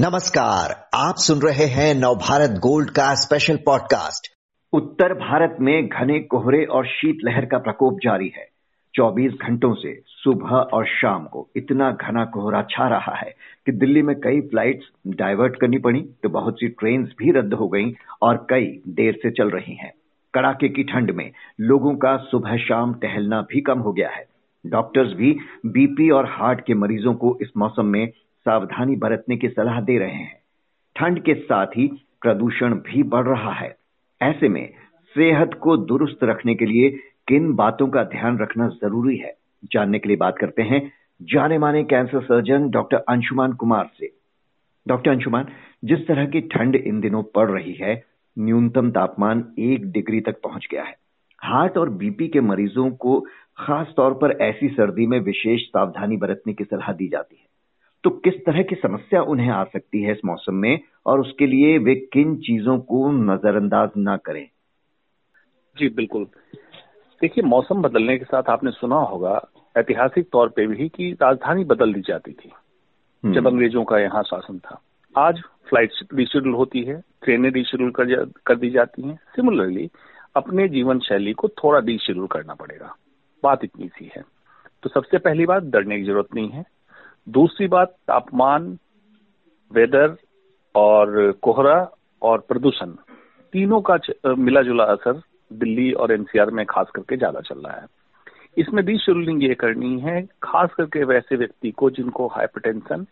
नमस्कार, आप सुन रहे हैं नवभारत गोल्ड का स्पेशल पॉडकास्ट। उत्तर भारत में घने कोहरे और शीतलहर का प्रकोप जारी है। 24 घंटों से सुबह और शाम को इतना घना कोहरा छा रहा है कि दिल्ली में कई फ्लाइट्स डाइवर्ट करनी पड़ी, तो बहुत सी ट्रेन्स भी रद्द हो गईं और कई देर से चल रही हैं। कड़ाके की ठंड में लोगों का सुबह शाम टहलना भी कम हो गया है। डॉक्टर्स भी बीपी और हार्ट के मरीजों को इस मौसम में सावधानी बरतने की सलाह दे रहे हैं। ठंड के साथ ही प्रदूषण भी बढ़ रहा है। ऐसे में सेहत को दुरुस्त रखने के लिए किन बातों का ध्यान रखना जरूरी है, जानने के लिए बात करते हैं जाने माने cancer surgeon doctor Anshuman Kumar से। डॉक्टर अंशुमान, जिस तरह की ठंड इन दिनों पड़ रही है, न्यूनतम तापमान 1 डिग्री तक पहुंच गया है। हार्ट और बीपी के मरीजों को खास तौर पर ऐसी सर्दी में विशेष सावधानी बरतने की सलाह दी जाती है, तो किस तरह की समस्या उन्हें आ सकती है इस मौसम में और उसके लिए वे किन चीजों को नजरअंदाज ना करें? जी बिल्कुल, देखिए मौसम बदलने के साथ आपने सुना होगा ऐतिहासिक तौर पे भी कि राजधानी बदल दी जाती थी जब अंग्रेजों का यहाँ शासन था। आज फ्लाइट रिशेड्यूल होती है, ट्रेनें रिशेड्यूल कर दी जाती हैं। सिमिलरली अपने जीवन शैली को थोड़ा रिशेड्यूल करना पड़ेगा, बात इतनी सी है। तो सबसे पहली बात, डरने की जरूरत नहीं है। दूसरी बात, तापमान, वेदर और कोहरा और प्रदूषण तीनों का मिला जुला असर दिल्ली और एनसीआर में खास करके ज्यादा चल रहा है। इसमें रीशेड्यूलिंग ये करनी है खास करके वैसे व्यक्ति को जिनको हाइपरटेंशन,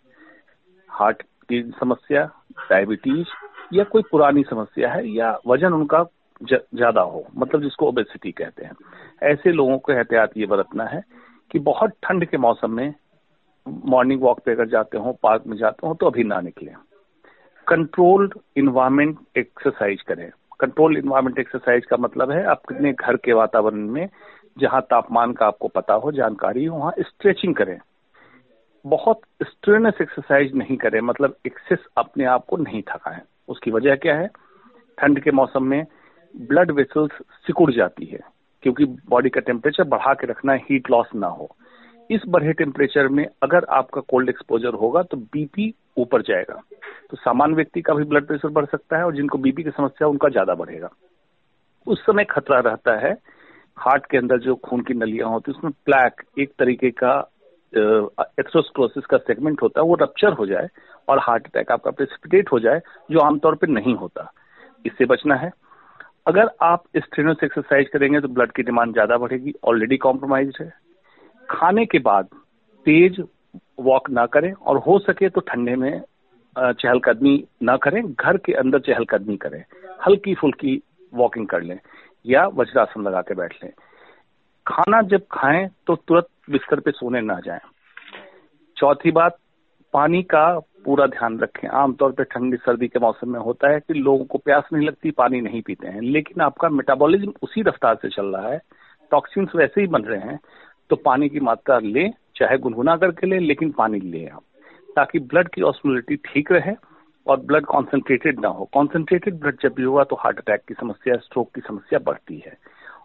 हार्ट की समस्या, डायबिटीज या कोई पुरानी समस्या है या वजन उनका ज्यादा हो, मतलब जिसको ओबेसिटी कहते हैं। ऐसे लोगों को एहतियात ये बरतना है कि बहुत ठंड के मौसम में मॉर्निंग वॉक पे अगर जाते हो, पार्क में जाते हो, तो अभी ना निकलें। कंट्रोल्ड इन्वायरमेंट एक्सरसाइज करें। कंट्रोल्ड इन्वायरमेंट एक्सरसाइज का मतलब है आप कितने घर के वातावरण में जहां तापमान का आपको पता हो, जानकारी हो, वहां स्ट्रेचिंग करें। बहुत स्ट्रेनस एक्सरसाइज नहीं करें, मतलब एक्सेस अपने आप को नहीं थकाएं। उसकी वजह क्या है? ठंड के मौसम में ब्लड वेसल्स सिकुड़ जाती है क्योंकि बॉडी का टेम्परेचर बढ़ा के रखना है, हीट लॉस ना हो। इस बढ़े टेम्परेचर में अगर आपका कोल्ड एक्सपोजर होगा तो बीपी ऊपर जाएगा, तो सामान्य व्यक्ति का भी ब्लड प्रेशर बढ़ सकता है और जिनको बीपी की समस्या उनका ज्यादा बढ़ेगा। उस समय खतरा रहता है हार्ट के अंदर जो खून की नलियां होती है उसमें प्लैक, एक तरीके का एथेरोस्क्लेरोसिस का सेगमेंट होता है, वो रप्चर हो जाए और हार्ट अटैक आपका प्रेसिपिटेट हो जाए, जो आमतौर पर नहीं होता। इससे बचना है। अगर आप स्ट्रेनस एक्सरसाइज करेंगे तो ब्लड की डिमांड ज्यादा बढ़ेगी, ऑलरेडी कॉम्प्रोमाइज है। खाने के बाद तेज वॉक ना करें और हो सके तो ठंडे में चहलकदमी ना करें, घर के अंदर चहलकदमी करें, हल्की फुल्की वॉकिंग कर लें या वज्रासन लगा के बैठ लें। खाना जब खाएं तो तुरंत बिस्तर पे सोने ना जाएं। चौथी बात, पानी का पूरा ध्यान रखें। आमतौर पर ठंडी सर्दी के मौसम में होता है कि लोगों को प्यास नहीं लगती, पानी नहीं पीते हैं, लेकिन आपका मेटाबॉलिज्म उसी रफ्तार से चल रहा है, टॉक्सिन्स वैसे ही बन रहे हैं, तो पानी की मात्रा लें, चाहे गुनगुना करके लें, लेकिन पानी लें आप, ताकि ब्लड की ऑस्मोलिटी ठीक रहे और ब्लड कॉन्सेंट्रेटेड ना हो। कॉन्सेंट्रेटेड ब्लड जब भी होगा तो हार्ट अटैक की समस्या, स्ट्रोक की समस्या बढ़ती है।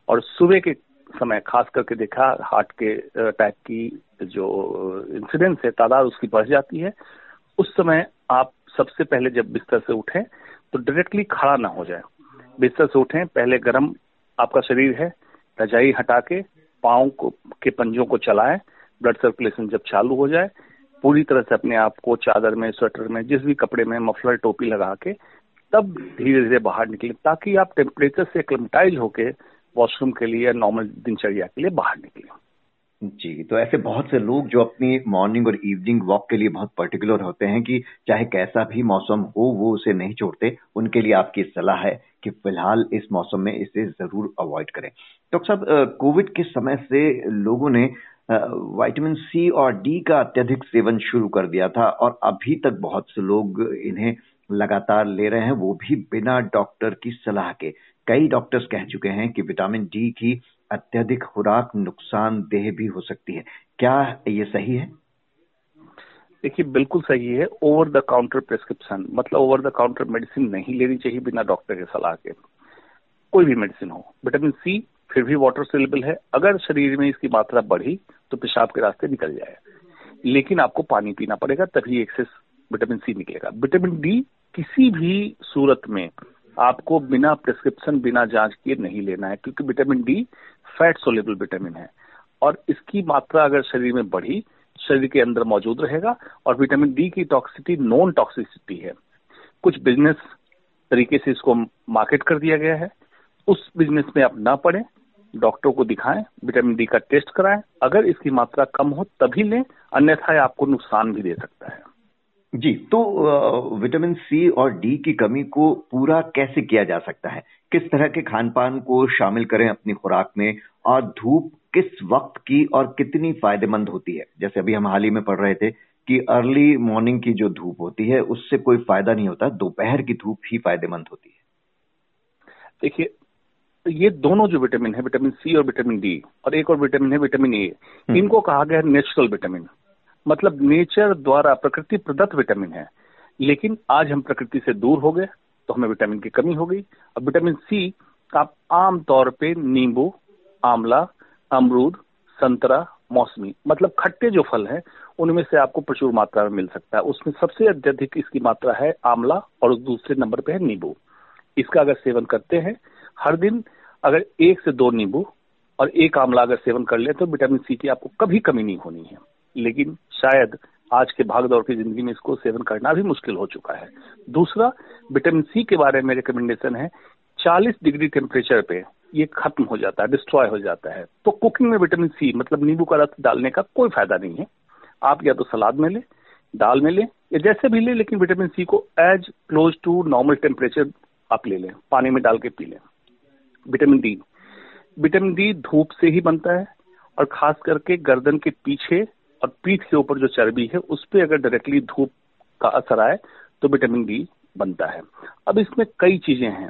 और सुबह के समय खास करके देखा हार्ट के अटैक की जो इंसिडेंस है, तादाद उसकी बढ़ जाती है। उस समय आप सबसे पहले जब बिस्तर से उठें तो डायरेक्टली खड़ा ना हो जाए, बिस्तर से उठें, पहले गर्म आपका शरीर है, रजाई हटा के पाँव के पंजों को चलाएं, ब्लड सर्कुलेशन जब चालू हो जाए पूरी तरह से अपने आप को चादर में, स्वेटर में, जिस भी कपड़े में, मफलर, टोपी लगा के तब धीरे धीरे बाहर निकलें, ताकि आप टेम्परेचर से एक्लिमेटाइज होके वॉशरूम के लिए, नॉर्मल दिनचर्या के लिए बाहर निकलें। जी, तो ऐसे बहुत से लोग जो अपनी मॉर्निंग और इवनिंग वॉक के लिए बहुत पर्टिकुलर होते हैं कि चाहे कैसा भी मौसम हो वो उसे नहीं छोड़ते, उनके लिए आपकी सलाह है कि फिलहाल इस मौसम में इसे जरूर अवॉइड करें। डॉक्टर साहब, कोविड के समय से लोगों ने विटामिन सी और डी का अत्यधिक सेवन शुरू कर दिया था और अभी तक बहुत से लोग इन्हें लगातार ले रहे हैं, वो भी बिना डॉक्टर की सलाह के। कई डॉक्टर्स कह चुके हैं कि विटामिन डी की अत्यधिक खुराक नुकसानदेह भी हो सकती है। क्या ये सही है? देखिए बिल्कुल सही है। ओवर द काउंटर प्रिस्क्रिप्शन, मतलब ओवर द काउंटर मेडिसिन नहीं लेनी चाहिए बिना डॉक्टर के सलाह के, कोई भी मेडिसिन हो। विटामिन सी फिर भी वाटर सेल्युबल है, अगर शरीर में इसकी मात्रा बढ़ी तो पेशाब के रास्ते निकल जाए, लेकिन आपको पानी पीना पड़ेगा, तभी एक्सेस विटामिन सी निकलेगा। विटामिन डी किसी भी सूरत में आपको बिना प्रिस्क्रिप्शन बिना जांच किए नहीं लेना है, क्योंकि vitamin D fat soluble vitamin है और इसकी मात्रा अगर शरीर में बढ़ी शरीर के अंदर मौजूद रहेगा। और विटामिन डी की टॉक्सिसिटी नॉन टॉक्सिसिटी है। कुछ बिजनेस तरीके से इसको मार्केट कर दिया गया है, उस बिजनेस में आप ना पड़े, डॉक्टर को दिखाएं, विटामिन डी का टेस्ट कराएं, अगर इसकी मात्रा कम हो तभी लें, अन्यथा आपको नुकसान भी दे सकता है। जी, तो विटामिन सी और डी की कमी को पूरा कैसे किया जा सकता है? किस तरह के खान पान को शामिल करें अपनी खुराक में, और धूप किस वक्त की और कितनी फायदेमंद होती है? जैसे अभी हम हाल ही में पढ़ रहे थे कि अर्ली मॉर्निंग की जो धूप होती है उससे कोई फायदा नहीं होता, दोपहर की धूप ही फायदेमंद होती है। देखिए, ये दोनों जो विटामिन है, विटामिन सी और विटामिन डी, और एक और विटामिन है विटामिन ए, इनको कहा गया है नेचुरल विटामिन, मतलब नेचर द्वारा प्रकृति प्रदत्त विटामिन है। लेकिन आज हम प्रकृति से दूर हो गए तो हमें विटामिन की कमी हो गई। अब विटामिन सी आप आमतौर पे नींबू, आंवला, अमरूद, संतरा, मौसमी, मतलब खट्टे जो फल हैं उनमें से आपको प्रचुर मात्रा में मिल सकता है। उसमें सबसे अत्यधिक इसकी मात्रा है आंवला और दूसरे नंबर पे है नींबू। इसका अगर सेवन करते हैं हर दिन, अगर 1 से 2 नींबू और 1 आंवला अगर सेवन कर ले तो विटामिन सी की आपको कभी कमी नहीं होनी है। लेकिन शायद आज के भागदौड़ की जिंदगी में इसको सेवन करना भी मुश्किल हो चुका है। दूसरा, विटामिन सी के बारे में रिकमेंडेशन है 40 डिग्री टेम्परेचर पे ये खत्म हो जाता है, डिस्ट्रॉय हो जाता है। तो कुकिंग में विटामिन सी मतलब नींबू का रस डालने का कोई फायदा नहीं है। आप या तो सलाद में लें, दाल में लें, या जैसे भी लें, लेकिन विटामिन सी को as close to normal temperature आप ले लें, पानी में डाल के पी लें। विटामिन डी धूप से ही बनता है, और खास करके गर्दन के पीछे और पीठ के ऊपर जो चर्बी है उस पर अगर डायरेक्टली धूप का असर आए तो विटामिन डी बनता है। अब इसमें कई चीजें हैं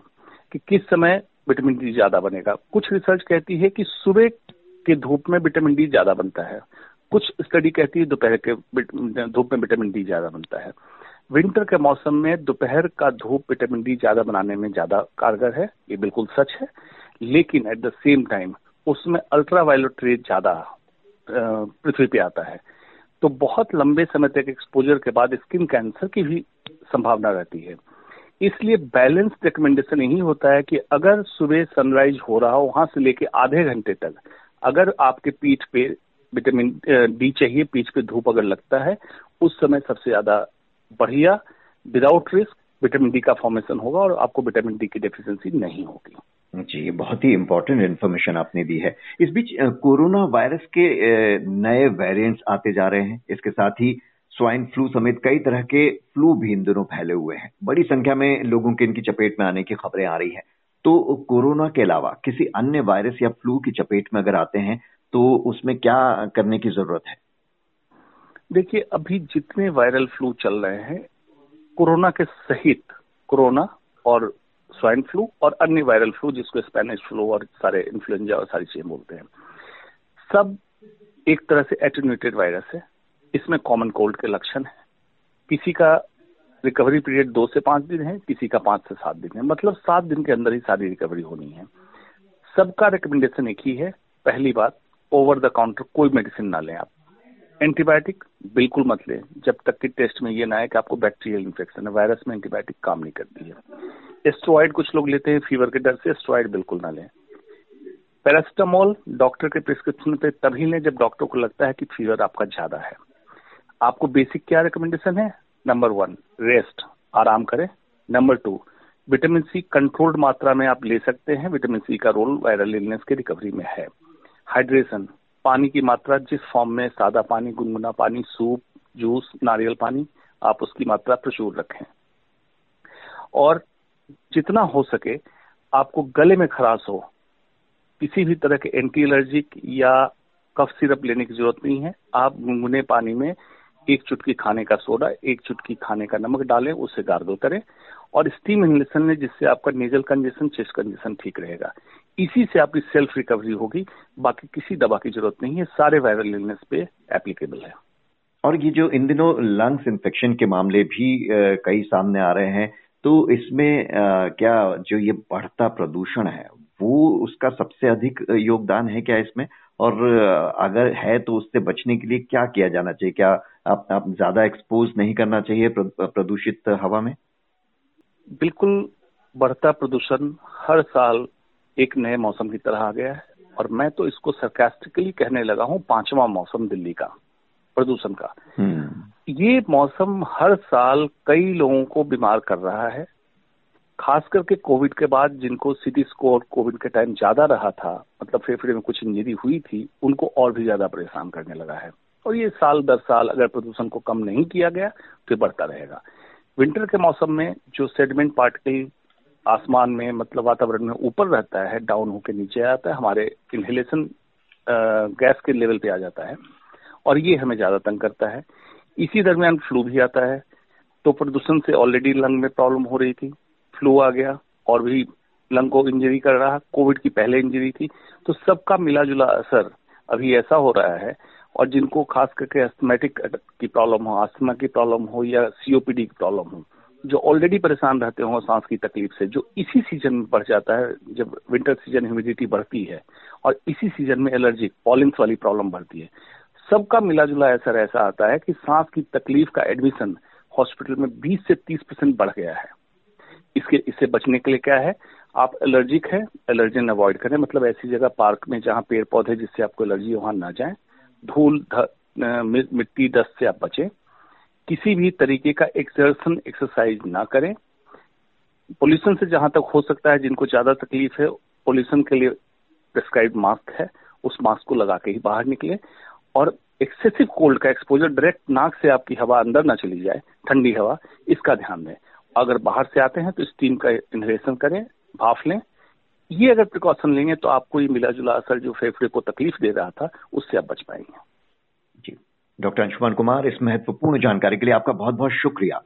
कि किस समय विटामिन डी ज्यादा बनेगा। कुछ रिसर्च कहती है कि सुबह के धूप में विटामिन डी ज्यादा बनता है, कुछ स्टडी कहती है दोपहर के धूप में विटामिन डी ज्यादा बनता है। विंटर के मौसम में दोपहर का धूप विटामिन डी ज्यादा बनाने में ज्यादा कारगर है, ये बिल्कुल सच है। लेकिन एट द सेम टाइम उसमें अल्ट्रावायलेट रेज ज्यादा पृथ्वी पे आता है, तो बहुत लंबे समय तक एक्सपोजर के बाद स्किन कैंसर की भी संभावना रहती है। इसलिए बैलेंस रिकमेंडेशन यही होता है कि अगर सुबह सनराइज हो रहा हो वहां से लेके आधे घंटे तक अगर आपके पीठ पे विटामिन डी चाहिए, पीठ पे धूप अगर लगता है उस समय सबसे ज्यादा बढ़िया विदाउट रिस्क विटामिन डी का फॉर्मेशन होगा और आपको विटामिन डी की डेफिशिएंसी नहीं होगी। जी, बहुत ही इम्पोर्टेंट इन्फॉर्मेशन आपने दी है। इस बीच कोरोना वायरस के नए वेरिएंट्स आते जा रहे हैं, इसके साथ ही स्वाइन फ्लू समेत कई तरह के फ्लू भी इन दिनों फैले हुए हैं। बड़ी संख्या में लोगों के इनकी चपेट में आने की खबरें आ रही है। तो कोरोना के अलावा किसी अन्य वायरस या फ्लू की चपेट में अगर आते हैं तो उसमें क्या करने की जरूरत है? देखिए, अभी जितने वायरल फ्लू चल रहे हैं कोरोना के सहित, कोरोना और स्वाइन फ्लू और अन्य वायरल फ्लू जिसको स्पेनिश फ्लू और सारे इन्फ्लुएंजा और सारी चीजें बोलते हैं, सब एक तरह से एटेन्यूटेड वायरस है। इसमें कॉमन कोल्ड के लक्षण है। किसी का रिकवरी पीरियड 2 से 5 दिन है, किसी का 5 से 7 दिन है, मतलब 7 दिन के अंदर ही सारी रिकवरी होनी है। सबका रिकमेंडेशन एक ही है, पहली बात ओवर द काउंटर कोई मेडिसिन ना लें आप, एंटीबायोटिक बिल्कुल मत लें जब तक कि टेस्ट में ये ना है कि आपको बैक्टीरियल इन्फेक्शन है। वायरस में एंटीबायोटिक काम नहीं करती है। स्टेरॉइड कुछ लोग लेते हैं फीवर के डर से, स्टेरॉइड बिल्कुल ना लें। पैरासिटामोल डॉक्टर के प्रिस्क्रिप्शन पे तभी लें जब डॉक्टर को लगता है कि फीवर आपका ज्यादा है। आपको बेसिक क्या रिकमेंडेशन है? नंबर 1 रेस्ट, आराम करें। नंबर 2 विटामिन सी कंट्रोल्ड मात्रा में आप ले सकते हैं, विटामिन सी का रोल वायरल इलनेस के रिकवरी में है। हाइड्रेशन, पानी की मात्रा जिस फॉर्म में, सादा पानी, गुनगुना पानी, सूप, जूस, नारियल पानी, आप उसकी मात्रा प्रचुर रखें। और जितना हो सके आपको गले में खराश हो, किसी भी तरह के एंटी एलर्जिक या कफ सिरप लेने की जरूरत नहीं है। आप गुनगुने पानी में 1 चुटकी खाने का सोडा, 1 चुटकी खाने का नमक डालें, उसे गार्गल करें और स्टीम इनहेलेशन लें, जिससे आपका नेजल कंजेशन, चेस्ट कंजेशन ठीक रहेगा। इसी से आपकी सेल्फ रिकवरी होगी, बाकी किसी दवा की जरूरत नहीं है। सारे वायरल इलनेस पे एप्लीकेबल है। और ये जो इन दिनों लंग्स इन्फेक्शन के मामले भी कई सामने आ रहे हैं, तो इसमें क्या जो ये बढ़ता प्रदूषण है वो उसका सबसे अधिक योगदान है क्या इसमें? और अगर है तो उससे बचने के लिए क्या किया जाना चाहिए? क्या आप ज्यादा एक्सपोज नहीं करना चाहिए प्रदूषित हवा में? बिल्कुल, बढ़ता प्रदूषण हर साल एक नए मौसम की तरह आ गया है और मैं तो इसको सरकास्टिकली कहने लगा हूँ 5वां मौसम दिल्ली का प्रदूषण का। ये मौसम हर साल कई लोगों को बीमार कर रहा है, खास करके कोविड के बाद जिनको सीटी स्कोर कोविड के टाइम ज्यादा रहा था, मतलब फेफड़े में कुछ इंजरी हुई थी, उनको और भी ज्यादा परेशान करने लगा है। और ये साल दर साल अगर प्रदूषण को कम नहीं किया गया तो बढ़ता रहेगा। विंटर के मौसम में जो सेडिमेंट पार्टिकल आसमान में मतलब वातावरण में ऊपर रहता है, डाउन होकर नीचे आता है, हमारे इनहेलेशन गैस के लेवल पे आ जाता है और ये हमें ज्यादा तंग करता है। इसी दरमियान फ्लू भी आता है, तो प्रदूषण से ऑलरेडी लंग में प्रॉब्लम हो रही थी, फ्लू आ गया और भी लंग को इंजरी कर रहा, कोविड की पहले इंजरी थी, तो सबका मिला जुला असर अभी ऐसा हो रहा है। और जिनको खास करके एस्थमेटिक की प्रॉब्लम हो, आस्थमा की प्रॉब्लम हो या सीओपीडी की प्रॉब्लम हो, जो ऑलरेडी परेशान रहते हो सांस की तकलीफ से, जो इसी सीजन में बढ़ जाता है जब विंटर सीजन ह्यूमिडिटी बढ़ती है और इसी सीजन में एलर्जिक पॉलिन्स वाली प्रॉब्लम बढ़ती है, सबका मिला जुला असर ऐसा आता है कि सांस की तकलीफ का एडमिशन हॉस्पिटल में 20 से 30% बढ़ गया है। इससे बचने के लिए क्या है, आप एलर्जिक है एलर्जन अवॉइड करें, मतलब ऐसी जगह पार्क में जहाँ पेड़ पौधे जिससे आपको एलर्जी वहां ना जाए, धूल मिट्टी डस्ट से आप बचें, किसी भी तरीके का एक्सर्शन एक्सरसाइज ना करें, पोल्यूशन से जहां तक हो सकता है जिनको ज्यादा तकलीफ है पोल्यूशन के लिए प्रिस्क्राइब मास्क है उस मास्क को लगा के ही बाहर निकले, और एक्सेसिव कोल्ड का एक्सपोजर डायरेक्ट नाक से आपकी हवा अंदर ना चली जाए, ठंडी हवा, इसका ध्यान दें। अगर बाहर से आते हैं तो स्टीम का इनहेलेशन करें, भाफ लें। ये अगर प्रिकॉशन लेंगे तो आपको ये मिला जुला असर जो फेफड़े को तकलीफ दे रहा था उससे आप बच पाएंगे। जी, डॉक्टर अंशुमान कुमार, इस महत्वपूर्ण जानकारी के लिए आपका बहुत बहुत शुक्रिया।